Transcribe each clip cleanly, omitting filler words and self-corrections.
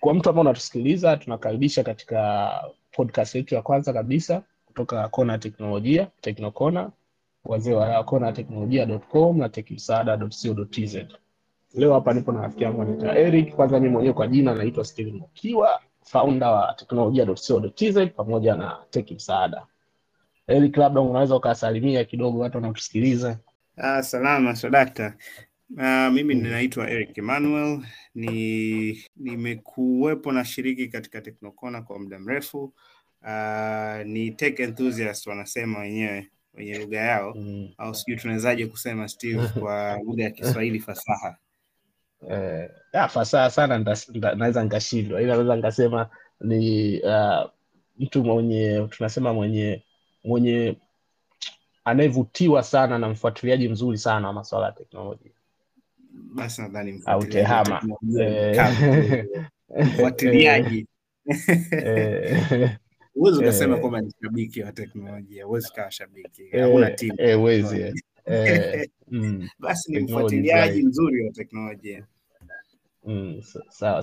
Kwa mtu ambao unatusikiliza, tunakaribisha katika podcast yetu ya kwanza kabisa kutoka Kona Teknolojia, TechnoKona, wazee wa Kona technolojia.com na techmsaada.co.tz. Leo hapa nipo na rafiki yangu anaitwa Eric. Kwanza mimi mwenyewe kwa jina naitwa Steven Mukiwa, founder wa technolojia.co.tz pamoja na techmsaada. Eric, labda unaweza ukasalimia kidogo watu wanaotusikiliza. Salama sodakta. Mimi ninaitwa Eric Emmanuel, nimekuwepo na shiriki katika TechnoKona kwa muda mrefu. Ni tech enthusiast wanasema wenyewe kwenye lugha yao, au sijui tunawezaje kusema Steve kwa lugha ya Kiswahili fasaha. Fasaha sana naweza nikashindwa. Ila naweza nikasema ni mtu mwenye tunasema mwenye anayevutiwa sana na mfuatiliaji mzuri sana wa masuala ya teknolojia. Basi nadhani mfuatiliaji mfuatiliaji uwezo unasema kwamba ni shabiki wa teknolojia, uwezo kama shabiki hauna timu. Uwezo basi ni mfuatiliaji mzuri wa teknolojia. Sawa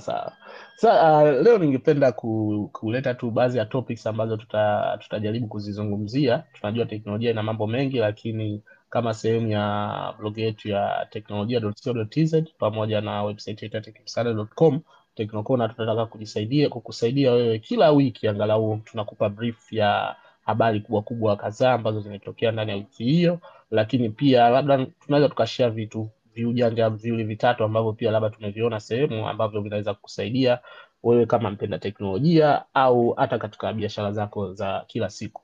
sawa. Leo ningependa kuleta tu baadhi ya topics ambazo tutajaribu kuzizungumzia. Tunajua teknolojia ina mambo mengi, lakini kama sehemu ya blog yetu ya technolojia.co.tz pamoja na website yetu techmsaada.com, TechnoKona tunataka kukusaidia wewe kila wiki angalau tunakupa brief ya habari kubwa kubwa kadhaa ambazo zimetokea ndani ya wiki hiyo, lakini pia labda tunaweza tukashare vitu viujanja viwili vitatu ambavyo pia labda tumeviona sehemu ambavyo vinaweza kukusaidia wewe kama mpenda teknolojia au hata katika biashara zako za kila siku.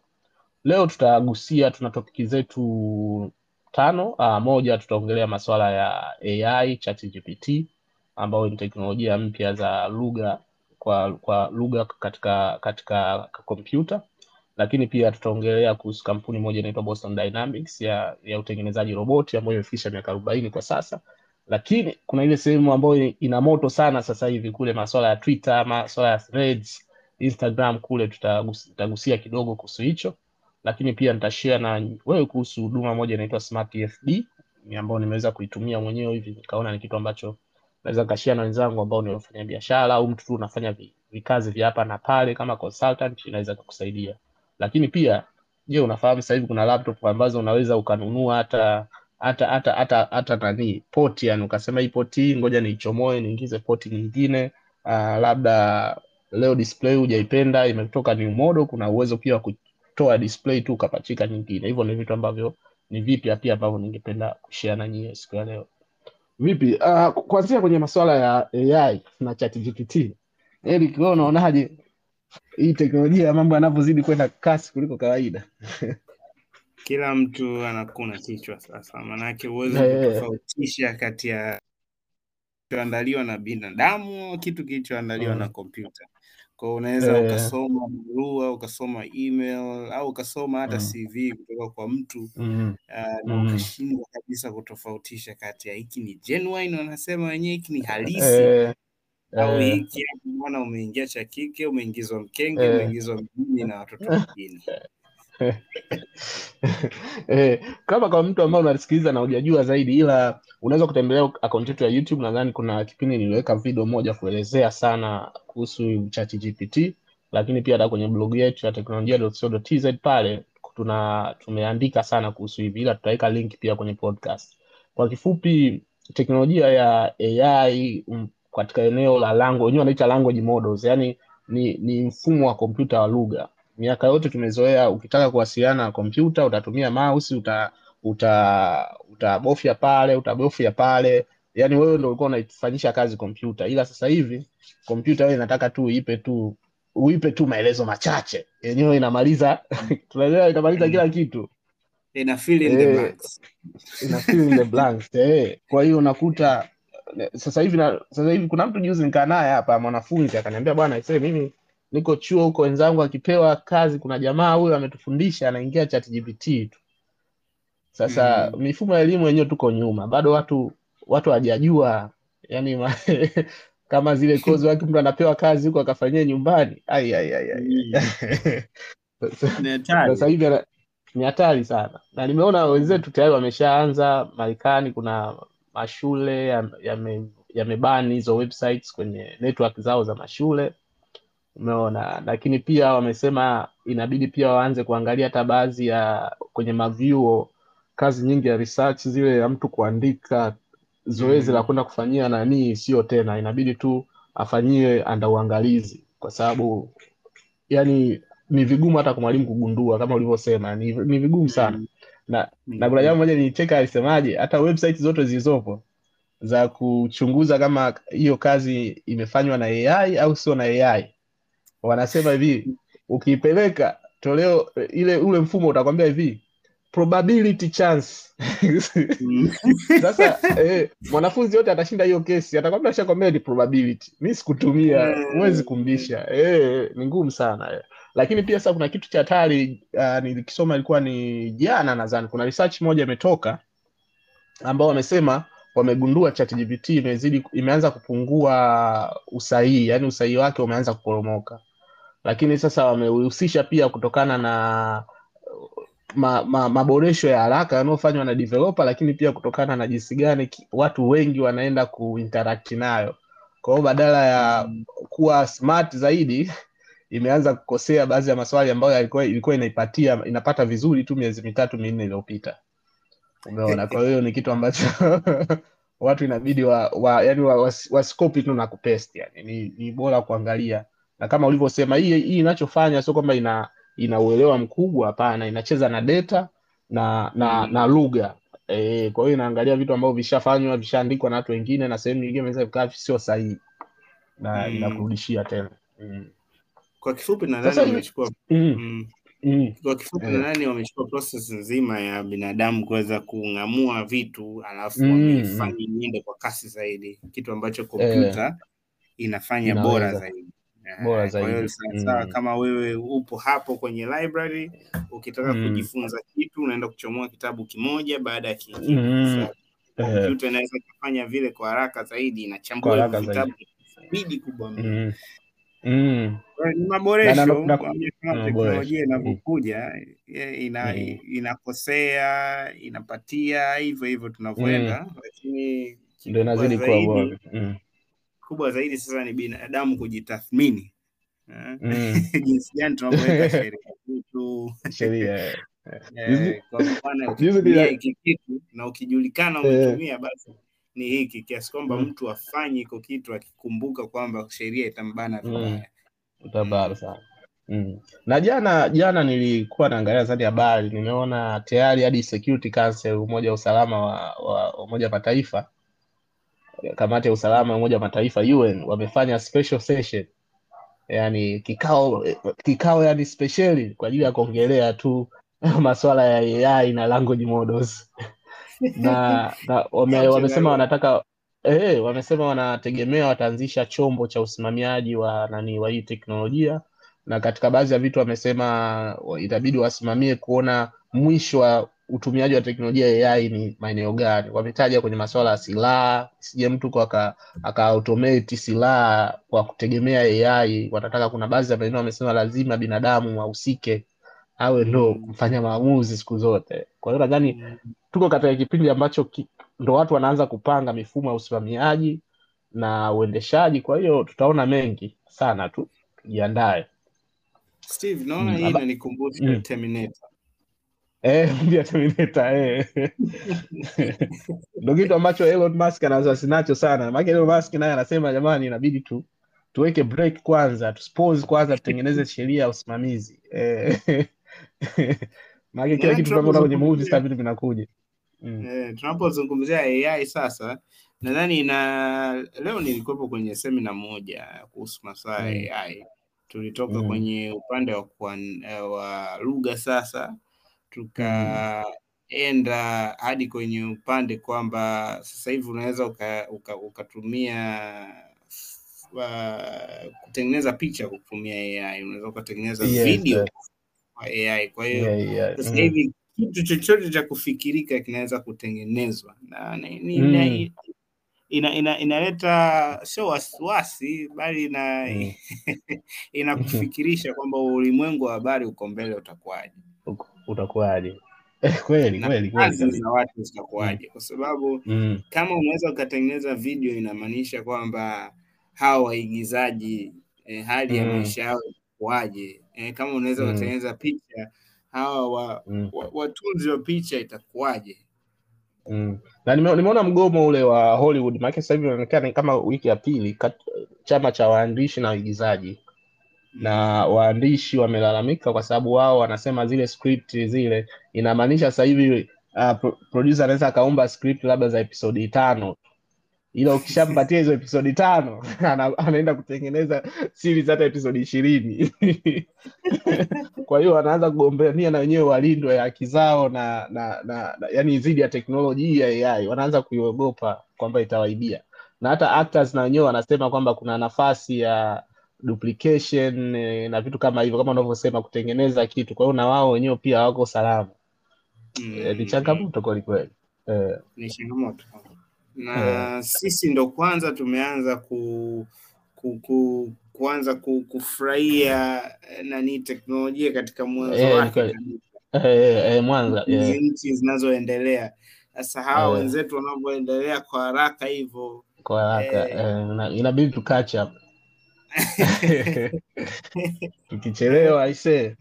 Leo tutagusia, tuna topic zetu 5. Moja, tutaongelea masuala ya AI, ChatGPT, ambayo ni teknolojia mpya za lugha kwa lugha katika kompyuta. Lakini pia tutaongelea kuhusu kampuni moja inaitwa Boston Dynamics ya utengenezaji roboti ambayo imefikisha miaka 40 kwa sasa. Lakini kuna ile sehemu ambayo ina moto sana sasa hivi kule, masuala ya Twitter, masuala ya Threads, Instagram, kule tutagusia kidogo kuhusu hicho. Lakini pia nitashare na wewe kuhusu huduma moja inaitwa Smart EFD ambayo nimeweza kuitumia mwenyewe hivi nikaona ni kitu ambacho naweza kashare na wenzangu ambao ni wafanya biashara au mtu tu unafanya vikazi vya hapa na pale kama consultant, inaweza kukusaidia. Lakini pia je, unafahamu sasa hivi kuna laptop ambazo unaweza ukanunua hata tani port, yani ukasema hii port ngoja niichomoe niingize port nyingine. Labda leo display hujaipenda imetoka new model, kuna uwezo pia wa kutoa display tu ukapachika nyingine. Hivyo ni vitu ambavyo ni vipya pia ambavyo ningependa kushare na nyinyi siku ya leo. Vipi kuanzia kwenye masuala ya AI na ChatGPT, Eric, wewe unaonaje hii teknolojia mambo yanapozidi kwenda kasi kuliko kawaida? Kila mtu anakuna kichwa sasa, maana yake uwezo kutofautisha kati ya kuandaliwa na binadamu kitu kilichoandaliwa na kompyuta. Kwa hiyo unaweza ukasoma barua, ukasoma email au ukasoma hata CV kutoka kwa mtu na ukashindwa kabisa kutofautisha kati ya hiki ni genuine wanasema wenyewe, hiki ni halisi. Au hiki unaona umeingia cha kike, umeingizwa mkenge, umeingizwa mjini na watoto wengine. Kama kwa mtu ambaye unanisikiliza na hujajua zaidi, ila unaweza kutembelea account yetu ya YouTube. Nadhani kuna kipindi niliweka video moja kuelezea sana kuhusu ChatGPT, lakini pia hata kwenye blog yetu ya technolojia.co.tz pale tumeandika sana kuhusu hivi, ila tutaweka link pia kwenye podcast. Kwa kifupi, teknolojia ya AI katika eneo la lango wenyewe wanaita language models, yani ni mfumo wa kompyuta wa lugha. Miaka yote tumezoea ukitaka kuwasiliana na kompyuta utatumia mouse, utabofia pale, utabofia pale, yani wewe ndio ulikuwa unaifanyisha kazi kompyuta. Ila sasa hivi kompyuta wewe inataka tu uipe tu maelezo machache, yenyewe inamaliza tunaelewa inamaliza kila kitu, ina fill in the blanks Kwa hiyo unakuta sasa hivi kuna mtu juzi nikaa naye hapa, mwanafunzi akaniambia, bwana aisee, mimi niko chuo huko, wenzangu akipewa kazi kuna jamaa huyo ametufundisha anaingia ChatGPT tu. Sasa mifumo ya elimu yenyewe tuko nyuma bado, watu hawajajua yani kama zile kozi wake mtu anapewa kazi huko akafanyia nyumbani. Sasa hivi ni hatari sana, na nimeona wenzetu tayari wameshaanza. Marekani kuna mashule yamebani hizo websites kwenye network zao za mashule. Umeona, lakini pia wamesema inabidi pia waanze kuangalia hata baadhi ya kwenye mavyuo, kazi nyingi ya research zile ya mtu kuandika zoezi la kwenda kufanyia nani sio tena, inabidi tu afanyie anda uangalizi, kwa sababu yani ni vigumu hata kwa mwalimu kugundua kama ulivyosema, ni vigumu sana. Na kuna jambo moja nilicheka, alisemaje, hata website zote zilizopo za kuchunguza kama hiyo kazi imefanywa na AI au sio na AI, wanasema hivi, ukipeleka toleo ile ule mfumo utakwambia hivi, probability chance. Sasa mwanafunzi yote atashinda hiyo kesi, atakwambia ashakwambia ni probability. Mimi sikutumia, huwezi kumbisha. Ni ngumu sana. Lakini pia sasa kuna kitu cha hatari, nilikisoma ilikuwa ni jana nadhani. Kuna research moja imetoka ambao wamesema wamegundua ChatGPT imeanza kupungua usahihi, yani usahihi wake umeanza kuporomoka. Lakini sasa wamehusisha pia kutokana na maboresho ya haraka yanayofanywa na developer, lakini pia kutokana na jinsi gani watu wengi wanaenda kuinteract nayo. Kwa hiyo badala ya kuwa smart zaidi imeanza kukosea baadhi ya maswali ambayo ilikuwa inapata vizuri tu miezi mitatu minne iliyopita. Umeona, kwa hiyo ni kitu ambacho watu inabidi wasikopi tu na kupaste, yani ni bora kuangalia. Na kama ulivyosema, hii inachofanya sio kwamba ina uelewa mkubwa, hapana, inacheza na data na lugha. Kwa hiyo inaangalia vitu ambavyo vishafanywa, vishaandikwa na watu wengine na sehemu nyingine inaweza kukaa sio sahihi na inakurudishia tena. Kwa kifupi na nani wamechukua process nzima ya binadamu kuweza kungamua vitu alafu wamefanya iende kwa kasi zaidi, kitu ambacho computer inafanya bora zaidi. Kwa hiyo sasa kama wewe upo hapo kwenye library ukitaka kujifunza kitu, unaenda kuchomoa kitabu kimoja baada ya kingine. Computer inaweza kufanya vile kwa haraka zaidi, inachambua vitabu bidi kubwa mno. Ni maboresho kwa teknolojia inapokuja, inakosea, inapatia hivyo hivyo tunavyoenda, lakini ndio inazidi kuwa bora. Kubwa zaidi sasa ni binadamu kujitathmini. Jinsi gani tunaweka sheria yetu. Sheria. Kwa mfano ukitumia hiki kitu na ukijulikana umetumia, basi ni hiki kiasi kwamba mtu afanye iko kitu akikumbuka kwamba sheria itambana vibaya. Utabara sana. Na jana nilikuwa naangalia zaidi habari, nimeona tayari hadi Security Council, umoja wa usalama wa Umoja wa Mataifa, kamati ya usalama Umoja wa Mataifa UN, wamefanya special session, yani kikao yani specially kwa ajili ya kuongelea tu masuala ya AI na language models. na wamesema wanataka wamesema wanategemea wataanzisha chombo cha usimamiaji wa hii teknolojia, na katika baadhi ya vitu wamesema itabidi wasimamie kuona mwisho wa utumiaji wa teknolojia ya AI ni maeneo gani. Wametaja kwenye masuala ya silaha, sije mtu kwa aka-automate silaha kwa kutegemea AI. Wanataka, kuna baadhi ya maeneo wamesema lazima binadamu wahusike, awe ndo kufanya maamuzi siku zote. Kwa hiyo nadhani tuko katika kipindi ambacho ndo watu wanaanza kupanga mifumo ya usimamiaji na uendeshaji, kwa hiyo tutaona mengi sana tu, jiandae. Steve, naona hii inanikumbusha Terminator. Ndio Terminator. Ndio kitu ambacho Elon Musk anazasinacho sana. Maana Elon Musk naye anasema jamani, inabidi tu tuweke break kwanza, tuspause kwanza, tutengeneze sheria ya usimamizi. Maana kila kitu tunaona kwenye movie sasa vitu vinakuja. Tunapozungumzia AI sasa, nadhani leo nilikuwa kwenye seminar moja kuhusu masuala ya AI. Tulitoka kwenye upande wa lugha sasa, tukaenda hadi kwenye upande kwamba sasa hivi unaweza ukatumia kutengeneza picha kwa kutumia AI, unaweza ukatengeneza video kwa AI. Kwa hiyo sasa hivi kitu chochote cha kufikirika kinaweza kutengenezwa, na inaleta sio wasiwasi, bali inakufikirisha kwamba ulimwengu wa habari uko mbele, utakuwaje. Kweli na watu zitakuaje, kwa sababu kama unaweza ukatengeneza video inamaanisha kwamba hawa waigizaji hali ya maisha yao itakuaje, kama unaweza kutengeneza picha hawa watunzi wa picha itakuaje. Na nimeona mgomo ule wa Hollywood, maana sasa hivi inaonekana kama wiki ya pili chama cha waandishi na waigizaji, na waandishi wamelalamika kwa sababu wao wanasema zile script zile inamaanisha sasa hivi producer anaweza kaomba script labda za episode 5, ila ukishampatia hizo episode 5 anaenda kutengeneza series hata episode 20. Kwa hiyo anaanza kugombania na wenyewe walindwe haki zao na yani zidi ya teknolojia ya AI wanaanza kuiogopa kwamba itawaibia. Na hata actors na wenyewe wanasema kwamba kuna nafasi ya duplication na vitu kama hivyo, kama unavyosema kutengeneza kitu. Kwa hiyo na wao wenyewe pia hawako salama. Ni changamoto kweli kweli. Ni changamoto. Na sisi ndo kwanza tumeanza kuanza kufurahia nani teknolojia katika mwanzo wake. Mwanzo nchi zinazoendelea. Sasa hao wenzetu wanaoendelea kwa haraka hivyo. Kwa haraka inabidi tu catch up. Tukichelewa aise.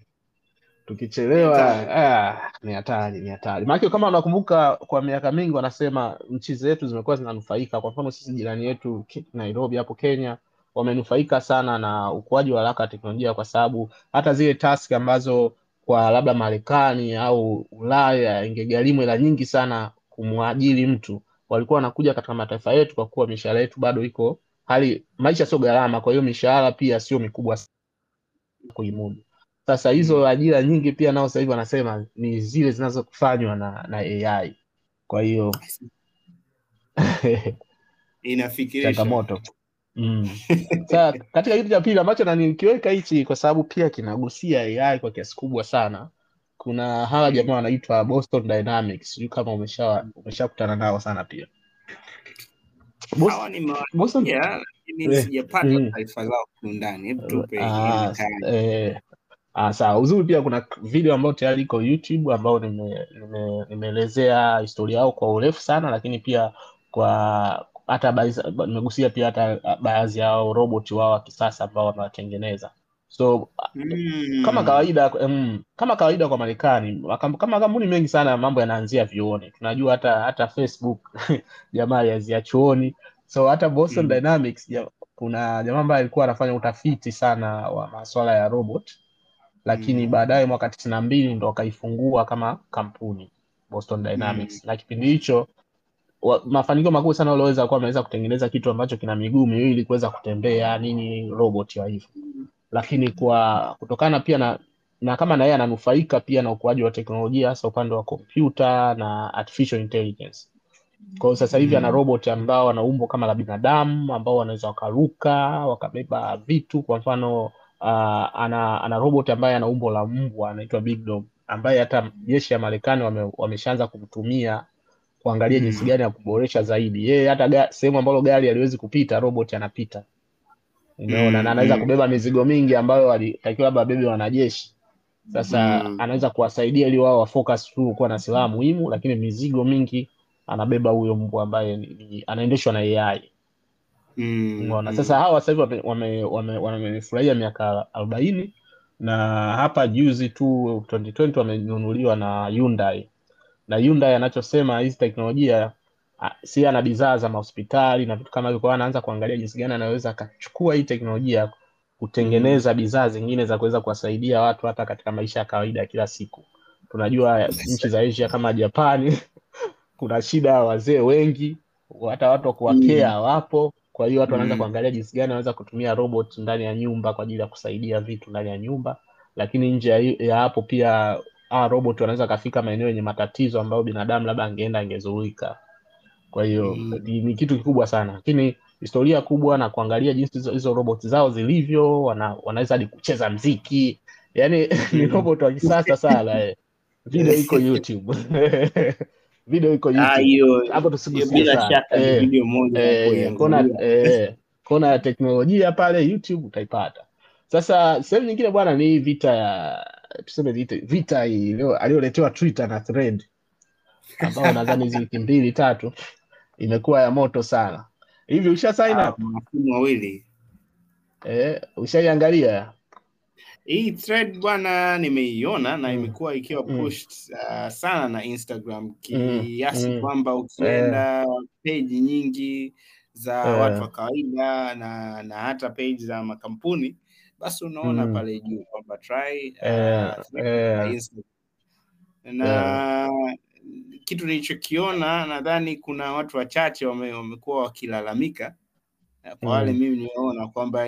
Ni hatari. Maana kama unakumbuka kwa miaka mingi wanasema nchi zetu zimekuwa zinanufaika. Kwa mfano sisi jirani yetu Nairobi hapo Kenya wamenufaika sana na ukuaji wa haraka teknolojia, kwa sababu hata zile task ambazo kwa labda Marekani au Ulaya ingegharimu ila nyingi sana kumwajiri mtu, walikuwa wanakuja katika mataifa yetu kwa kuwa mishahara yetu bado iko hali maisha sio gharama, kwa hiyo mishahara pia sio mikubwa kuimudu. Sasa hizo ajira nyingi pia nao sasa hivi wanasema ni zile zinazofanywa na AI. Kwa hiyo inafikirisha changamoto. Sasa katika kitu cha pili ambacho na nikiweka hichi kwa sababu pia kinagusia AI kwa kiasi kubwa sana, kuna hawa jamaa wanaitwa Boston Dynamics. Sio kama umeshakutana nao sana pia. Boston ni sijapata taarifa zao ndani. Hebu tupe hii. Sawa, uzuri pia kuna video ambayo tayari iko YouTube ambayo nimeelezea historia yao kwa urefu sana, lakini pia kwa hata nimegusia pia hata baadhi ya robot wao wa kisasa ambao wanatengeneza. So kama kawaida kwa Marekani, kama kampuni mengi sana mambo yanaanzia vioni. Tunajua hata Facebook jamaa ya chuoni. So hata Boston Dynamics kuna jamaa ambaye alikuwa anafanya utafiti sana wa masuala ya robot, lakini baadaye mwaka 92 ndo wakaifungua kama kampuni Boston Dynamics. Na kipindi hicho mafanikio makubwa sana walioweza kuwa wameweza kutengeneza kitu ambacho kina miguu miwili ili kuweza kutembea nini robot ya hivyo. Lakini kwa kutokana pia na kama na yeye ananufaika pia na ukuaji wa teknolojia hasa upande wa kompyuta na artificial intelligence. Kwa hiyo sasa hivi ana robot ambao wanaumbo kama la binadamu ambao wanaweza wakaruka, wakabeba vitu. Kwa mfano ana robot ambaye ana umbo la mbwa anaitwa Big Dog, ambaye hata jeshi ya Marekani wameshaanza kumtumia kuangalia jinsi gani ya kuboresha zaidi. Yeye hata sehemu ambalo gari haliwezi kupita robot anapita. Unaona, na anaweza kubeba mizigo mingi ambayo walitakiwa babebe wanajeshi. Sasa anaweza kuwasaidia ili wao wafocus tu kwa na silaha muhimu, lakini mizigo mingi anabeba huyo mbwa ambaye anaendeshwa na AI. Unaona, sasa hawa sasa hivi wamefurahia miaka 40, na hapa juzi tu 2020 wamenunuliwa na Hyundai. Na Hyundai anachosema hizi teknolojia si ana bidhaa za hospitali na vitu kama hivyo, kwa anaanza kuangalia jinsi gani anaweza kuchukua hii teknolojia kutengeneza bidhaa zingine za kuweza kuwasaidia watu hata katika maisha ya kawaida kila siku. Tunajua nchi za Asia kama Japani kuna shida wazee wengi, hata watu wa kuwakea wapo. Kwa hiyo watu wanaanza kuangalia jinsi gani anaweza kutumia robot ndani ya nyumba kwa ajili ya kusaidia vitu ndani ya nyumba. Lakini nje ya hapo pia robot wanaweza kufika maeneo yenye matatizo ambayo binadamu labda angeenda angezuilika. Kwa hiyo ni kitu kikubwa sana. Lakini historia kubwa na kuangalia jinsi hizo robot zao zilivyo, wanaweza kucheza muziki. Yaani ni robot wa kisasa sana. Video iko YouTube. Hapo tusubiri bila shaka video moja hapo Kona Teknolojia pale YouTube utaipata. Sasa sehemu nyingine bwana ni vita ya tuseme vita aliyoletewa Twitter na Thread ambao nadhani hizi wiki mbili tatu imekuwa ya moto sana. Hivi usha sign up? Mawili. Ushaiangalia? Hii Thread bwana nimeiona na imekuwa ikiwa pushed sana na Instagram kiasi kwamba ukienda page nyingi za watu wa kawaida na hata page za makampuni basi unaona pale juu kwamba kitu nilichokiona nadhani kuna watu wachache wamekuwa wakilalamika kwa wale mimi nimeona kwamba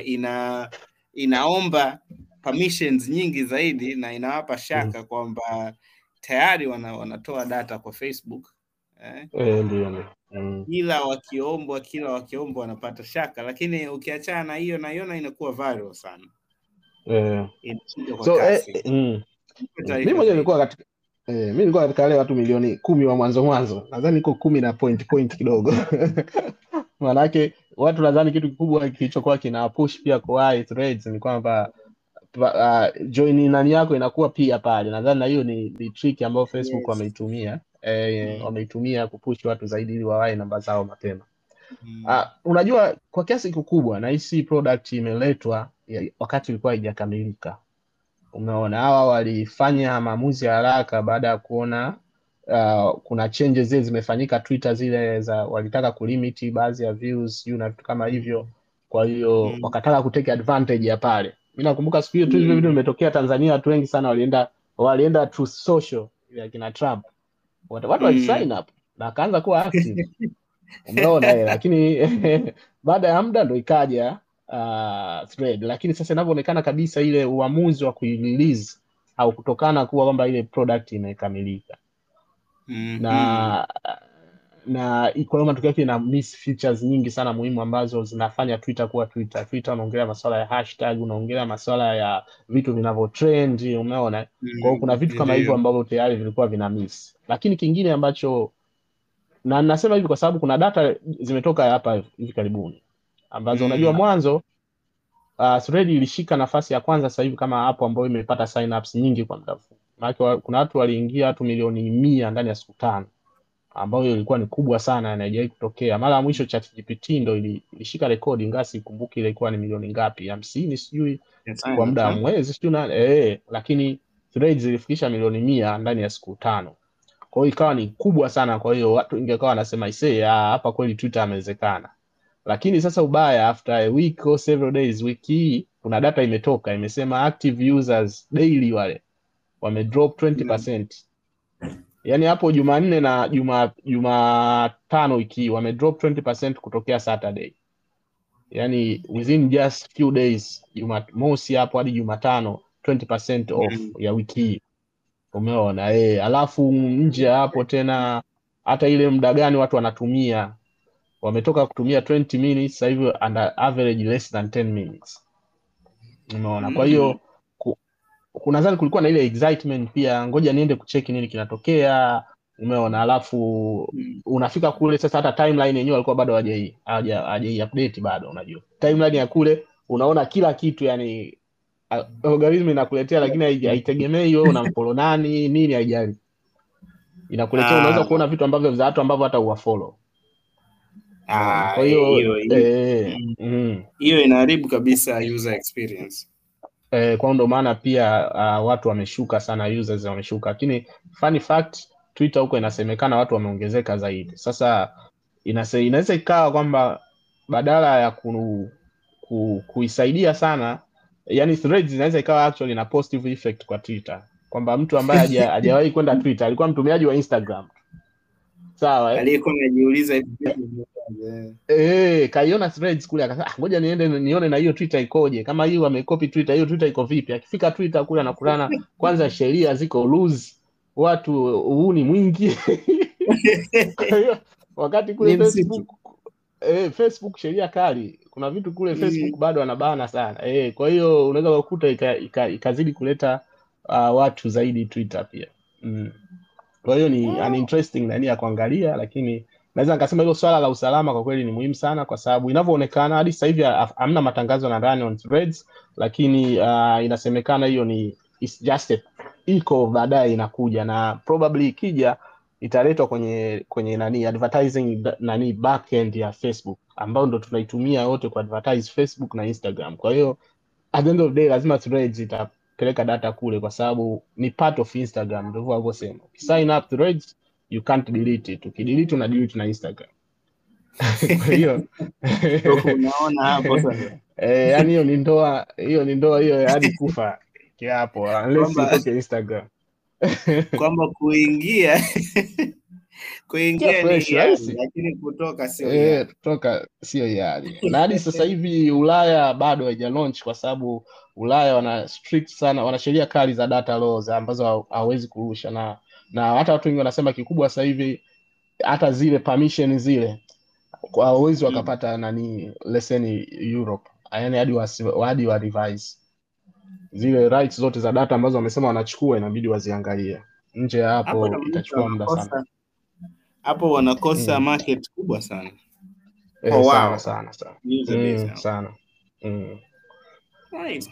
inaomba permissions nyingi zaidi na inawapa shaka kwamba tayari wanatoa data kwa Facebook kila wakiombwa wanapata shaka, lakini ukiachana na hiyo naiona inakuwa viral sana. Mimi nilikuwa katika leo watu milioni 10 wa mwanzo. Nadhani iko 10 na point kidogo. Maana yake watu nadhani kitu kikubwa kilichokuwa kina push pia kwa Threads ni kwamba join nani yako inakuwa pia pale. Nadhani na hiyo ni trick ambayo Facebook wameitumia. Wameitumia kupush watu zaidi ili wawae namba zao mapema. Unajua kwa kiasi kikubwa na hii product imeletwa wakati ilikuwa haijakamilika. Umeona hawa walifanya maamuzi haraka baada ya kuona kuna changes zile zimefanyika Twitter, zile za walitaka kulimit baadhi ya views na vitu kama hivyo. Kwa hiyo wakataka kutake advantage ya pale. Mimi nakumbuka siku hiyo tu hizo video imetokea Tanzania, watu wengi sana walienda Truth Social ya kina Trump. Watu wali sign up na kaanza kuwa active. Umeona lakini baada ya muda ndo ikaja Thread, lakini sasa inavyoonekana kabisa ile uamuzi wa kuirelease au kutokana kuwa kwamba ile product imekamilika. Na iko kama tukio kina miss features nyingi sana muhimu ambazo zinafanya Twitter kuwa Twitter. Twitter unaongelea masuala ya hashtag, unaongelea masuala ya vitu vinavyotrend, unaona. Kwa hiyo kuna vitu kama hivyo ambavyo tayari vilikuwa vina miss. Lakini kingine ambacho na nasema hivi kwa sababu kuna data zimetoka hapa hivi karibuni ambazo unajua mwanzo Thread ilishika nafasi ya kwanza sasa hivi kama hapo ambayo imepata sign ups nyingi kwa muda mfupi. Maana kuna watu waliingia watu milioni 100 ndani ya siku 5 ambayo ilikuwa ni kubwa sana na haijawahi kutokea. Mara mwisho ChatGPT ndio ilishika rekodi ngasi kumbuki ile ilikuwa ni milioni ngapi 50 sijui kwa muda wa mwezi sijui na lakini Thread zilifikisha milioni 100 ndani ya siku 5. Kwa hiyo ikawa ni kubwa sana, kwa hiyo watu ingekuwa wanasema hapa kweli Twitter amewezekana. Lakini sasa ubaya after a week or several days wiki kuna data imetoka imesema active users daily wale wame drop 20%. Yaani hapo Jumanne na Jumatano wiki wame drop 20% kutokea Saturday. Yaani within just few days Jumamosi hapo hadi Jumatano 20% off ya wiki. Umeona alafu nje hapo tena hata ile muda gani watu wanatumia wametoka kutumia 20 minutes sasa hivi under average less than 10 minutes. Unaona kwa hiyo kunazani kulikuwa na ile excitement pia ngoja niende kucheck nini kinatokea. Umeona alafu unafika kule sasa hata timeline yenyewe alikuwa bado hajai update bado unajua. Timeline ya kule unaona kila kitu yani algorithm inakuletea lakini haitegemei wewe unamfollow nani nini haijali. Inakuletea unaweza kuona vitu ambavyo vya watu ambavyo hata uwafollow. Kwa hiyo hiyo inaharibu kabisa user experience. Kwa ndo maana pia watu wameshuka sana, users wameshuka. Lakini funny fact Twitter huko inasemekana watu wameongezeka zaidi. Sasa inaweza ikawa kwamba badala ya kuisaidia sana, yani Threads inaweza ikawa actually na positive effect kwa Twitter. Kwamba mtu ambaye hajawahi kwenda Twitter, alikuwa mtumiaji wa Instagram. Sawa alikuwa anajiuliza hivi kaiona Threads kule akasema ngoja niende nione na hiyo Twitter ikoje kama hiyo wamecopy Twitter hiyo Twitter iko vipi. Akifika Twitter kule anakulana kwanza sheria ziko loose watu uhuni mwingi. Wakati kule Facebook sheria kali kuna vitu kule Facebook bado anabana sana kwa hiyo unaweza kukuta ikazidi kuleta watu zaidi Twitter pia kwa hiyo ni an interesting nani ya kuangalia. Lakini naweza nikasema hilo swala la usalama kwa kweli ni muhimu sana kwa sababu inavyoonekana hadi sasa hivi hamna matangazo na ndani on Threads lakini inasemekana hiyo ni It's just a iko baadaye inakuja, na probably ikija italetwa kwenye nani advertising nani backend ya Facebook, ambao ndo tunaitumia yote kwa advertise Facebook na Instagram. Kwa hiyo at the end of the day lazima Threads itapeleka data kule, kwa sababu ni part of Instagram. Ndio hivyo sema sign up Threads, you can't delete it. Ukidelete unadelete na Instagram. Kwa hiyo unaona hapo sasa. Yani hiyo ni ndoa hiyo hadi kufa hapo, unless utoke Instagram. Kwamba kuingia ni rahisi, lakini kutoka sio yale. Kutoka sio yale. Na hadi sasa hivi Ulaya bado haija launch, kwa sababu Ulaya wana strict sana, wana sheria kali za data laws ambazo hawezi kurusha, na hata watu wengi wanasema kikubwa sasa hivi hata zile permission zile kwa hawezi wakapata nani leseni Europe. Yaani hadi wa revise zile rights zote za data ambazo wamesema wanachukua, inabidi waziangalie. Nje hapo itachukua muda sana. Hapo wanakosa market kubwa sana. Sana. Right.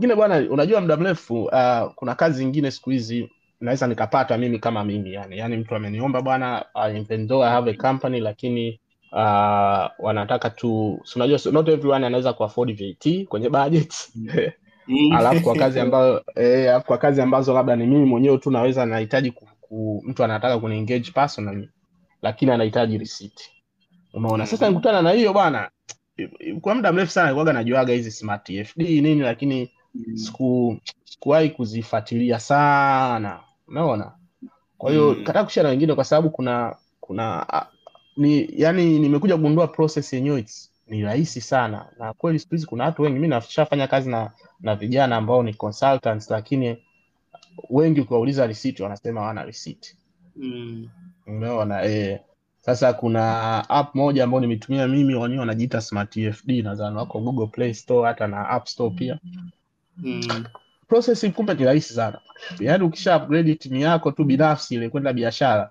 Ngine bwana, unajua muda mrefu kuna kazi nyingine siku hizi naweza nikapata mimi kama mimi, yani mtu ameniomba bwana, even though I have a company, lakini wanataka tu, unajua not everyone anaweza kuafford VAT kwenye budget. Alafu kwa kazi ambazo labda ni mimi mwenyewe tu naweza nahitaji mtu anataka kuniengage personally, lakini anahitaji receipt. Umeona sasa nikutana na hiyo bwana, kwa muda mrefu sana nilikuwa najuaga hizi Smart EFD nini, lakini sikuwahi kuzifuatilia sana. Unaona? Kwa hiyo nataka kushare na wengine, kwa sababu kuna nimekuja kugundua process yenyewe ni rahisi sana. Na kweli siku hizi kuna watu wengi, mimi nafanya kazi na vijana ambao ni consultants, lakini wengi ukiwauliza receipt wanasema hawana receipt. Unaona? Sasa kuna app moja ambayo nimetumia mimi, wenyewe wanajiita Smart EFD, nadhani wako Google Play Store hata na App Store pia. Processing kumbe ni rahisi sana. Yaani ukisha upgrade timu yako tu binafsi ile kwenda biashara.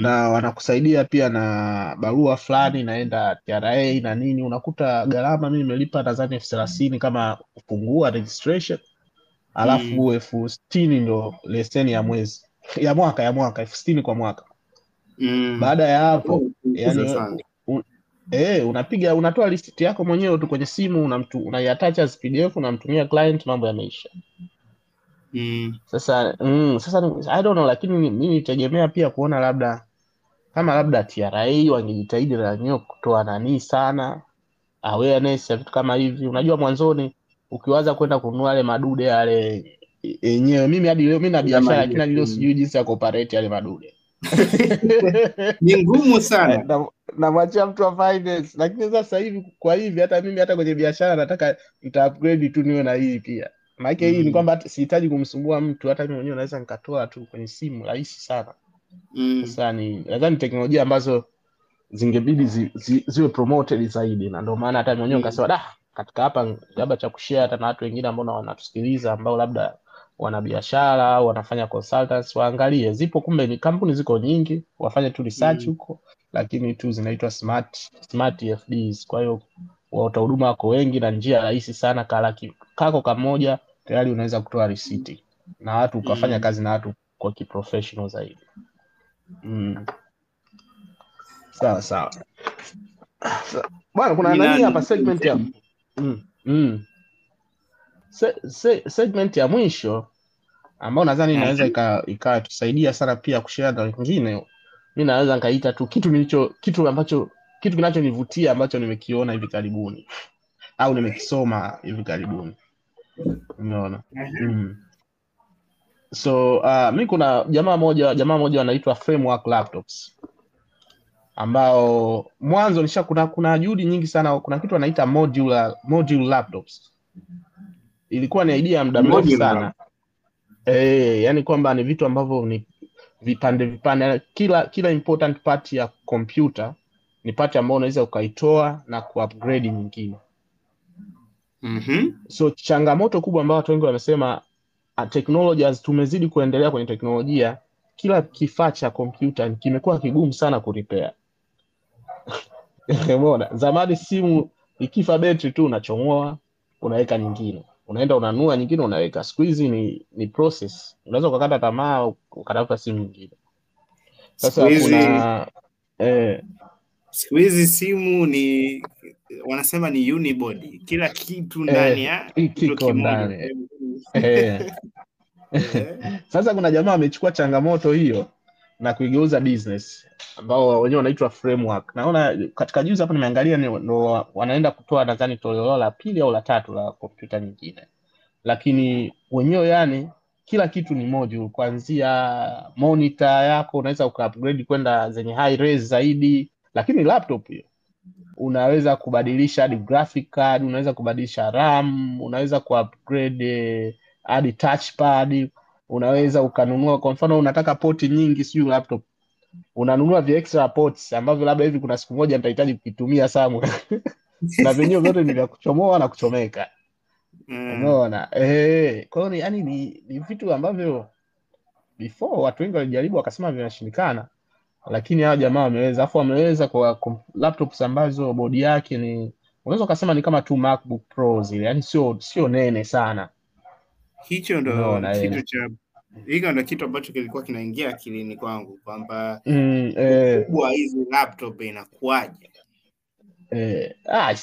Na wanakusaidia pia na barua fulani inaenda TRA na nini, unakuta gharama mimi nimelipa nadhani 30 kama kufungua registration. Alafu 60 ndio leseni ya mwezi. Ya mwaka 60 kwa mwaka. Baada ya hapo unapiga unatoa list yako mwenyewe tu kwenye simu, unaiattach as PDF, unamtumia client, mambo yameisha. Sasa I don't know, lakini mimi nitegemea pia kuona labda TRA wangejitahidi ranyo kutoa nani sana awareness ya vitu kama hivi. Unajua mwanzoni ukiwaza kwenda kununua yale madude yale yenyewe, mimi hadi leo mimi na biashara, lakini hadi leo sijui jinsi ya cooperate yale madude. Ni ngumu sana. Na mwachia mtu wa finance. Lakini sasa hivi kwa hivi hata mimi hata kwenye biashara nataka nita-upgrade tu niwe na hii pia. Maana hii ni kwamba sihitaji kumsumbua mtu, hata mimi mwenyewe naweza nikatoa tu kwenye simu rahisi sana. Sasa nadhani teknolojia ambazo zingebidi ziwe promoted zaidi, na ndio maana hata mimi mwenyewe nikasema katika hapa labda cha kushare hata na watu wengine ambao wanatusikiliza, ambao labda wana biashara, wanafanya consultants, waangalie zipo kumbe ni kampuni ziko nyingi, wafanye tu research huko, lakini tu zinaitwa smart EFDs. Kwa hiyo watu huduma wako wengi na njia rahisi sana, kako kamoja tayari unaweza kutoa receipt na watu ukafanya kazi na watu kwa kiprofessional zaidi. Sawa. Bwana kuna nani hapa segment ya segment ya mwisho ambao nadhani inaweza ikatusaidia sana pia kushare na wengine. Mimi naweza nikaita tu kitu kinachonivutia ambacho nimekiona hivi karibuni au nimekisoma hivi karibuni. Unaona? So mimi kuna jamaa moja anaitwa Framework Laptops, ambao mwanzo kuna juhudi nyingi sana, kuna kitu anaita modular laptops. Ilikuwa ni idea ya muda mrefu sana. Yani kwamba ni vitu ambavyo ni vipande, kila important part ya computer ni part ambayo unaweza ukaitoa na kuupgrade nyingine. So changamoto kubwa ambayo watu wengi wamesema technologies, tumezidi kuendelea kwenye teknolojia, kila kifaa cha computer kimekuwa kigumu sana kurepair. Umeona? Zamani simu ikifa betri tu unachomoa, unaweka nyingine. Unaenda unanua nyingine unaweka. Siku hizi ni process. Unaweza ukakata tamaa ukatafuta simu nyingine. Sasa kuna siku hizi simu ni wanasema ni unibody. Kila kitu ndani ya kitu kimoja. Sasa kuna jamaa amechukua changamoto hiyo na kuigeuza business ambao wenyewe wanaitwa framework. Naona katika juzi hapa nimeangalia ndio wanaenda kutoa nadhani toleo la pili au la tatu la kompyuta nyingine. Lakini wenyewe yani kila kitu ni module, kuanzia monitor yako unaweza ukaupgrade kwenda zenye high res zaidi, lakini laptop hiyo unaweza kubadilisha hadi graphic card, unaweza kubadilisha RAM, unaweza kuupgrade hadi touchpad, unaweza ukanunua kwa mfano unataka porti nyingi sio laptop. Unanunua vya extra ports ambavyo labda hivi kuna siku moja nitahitaji kutumia sana. Na venyewe vyote ni vya kuchomoa na kuchomeka. Unaona? Kwa hiyo yani ni vitu ambavyo before watu wengi walijaribu wakasema vinashindikana. Lakini hawa jamaa wameweza, afu wameweza kwa laptops ambazo body yake ni unaweza kusema ni kama tu MacBook Pro zile. Yani sio nene sana. Hicho ndo kitu cha hiyo ndo kitu ambacho kilikuwa kinaingia akilini kwangu kwamba kwa hizo laptop inakuaje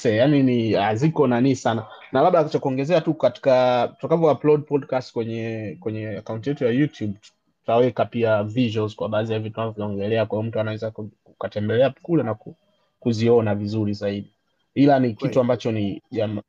yani ni aziko nani sana. Na labda kuongezea tu katika tutakavyo upload podcast kwenye account yetu ya YouTube tutaweka pia visuals kwa baadhi ya vitu tunavyoongelea kwa mtu anaweza kutembelea kule na kuziona vizuri zaidi. Ila ni kitu ambacho ni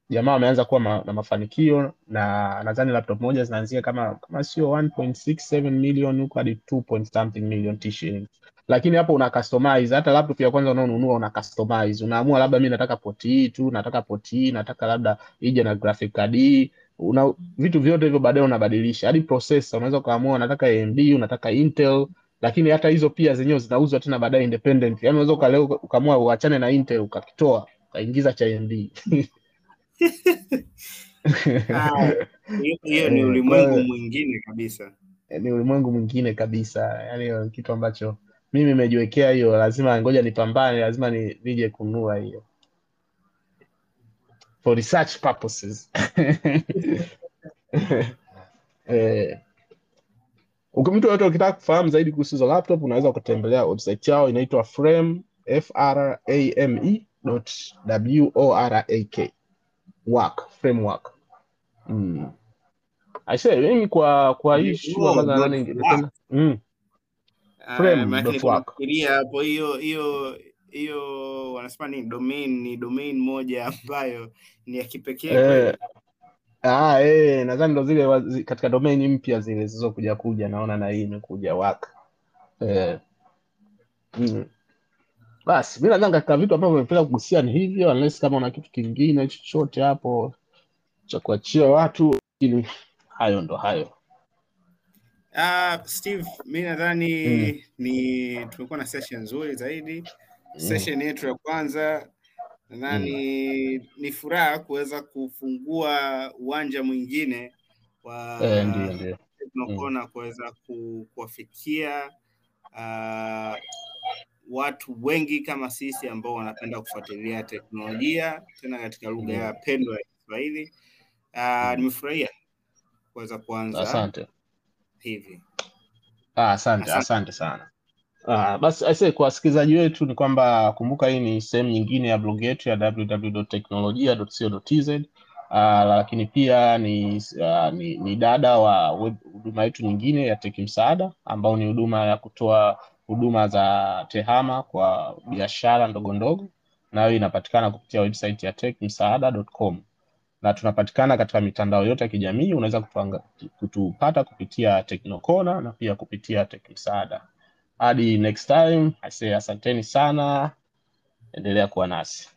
jamaa ameanza kuwa na mafanikio na nadhani laptop moja zinaanzia kama sio 1.67 million huko hadi 2. Something million t-shirt. Lakini hapo una customize hata laptop ya kwanza unaonunua una customize. Unaamua labda mimi nataka port hii tu, nataka port hii, nataka labda ije na graphic card hii. Una vitu vyote hivyo baadaye unabadilisha. Hadi processor unaweza kaamua nataka AMD, unataka Intel. Lakini hata hizo pia zenyewe zinauzwa tena baadaye independent. Yaani unaweza leo ukaamua uachane na Intel ukakitoa kaingiza cha AMD. Hiyo ni ulimwengu mwingine kabisa. Ni ulimwengu mwingine kabisa. Yaani kitu ambacho mimi nimejiwekea hiyo lazima ngoja nipambane, lazima nije kununua hiyo. For research purposes. Ukimtu yote ukitaka kufahamu zaidi kuhusu hizo laptop unaweza kutembelea website yao inaitwa framework. Aisee mimi kwa issue ambazo nani ningependa framework kiria hapo hiyo wanasema ni domain moja ambayo ni ya kipekee. Nadhani ndo zile katika domain mpya zile zilizokuja naona na hii imekuja work. Basi bila nanga katika vitu ambavyo nimependa kugusia ni hivyo, unless kama una kitu kingine chochote hapo cha kuachia watu, ili hayo ndo hayo. Steve, mimi nadhani ni tulikuwa na session nzuri zaidi. Session yetu ya kwanza nadhani ni furaha kuweza kufungua uwanja mwingine wa TechnoKona kuweza kuwafikia watu wengi kama sisi ambao wanapenda kufuatilia teknolojia tena katika lugha ya pendo ya Kiswahili. Nimefurahia kuweza kuanza. Asante. Hivi. Asante sana. Basi aisee kwa wasikilizaji wetu ni kwamba kumbuka hii ni sehemu nyingine ya blog yetu ya www.technolojia.co.tz. Lakini pia ni dada wa huduma yetu nyingine ya Tekimsaada ambao ni huduma ya kutoa huduma za tehama kwa biashara ndogo ndogo, na hiyo inapatikana kupitia website ya techmsaada.com, na tunapatikana katika mitandao yote ya kijamii. Unaweza kutupata kupitia TechnoKona na pia kupitia Techmsaada. Hadi next time, asanteni sana, endelea kuwa nasi.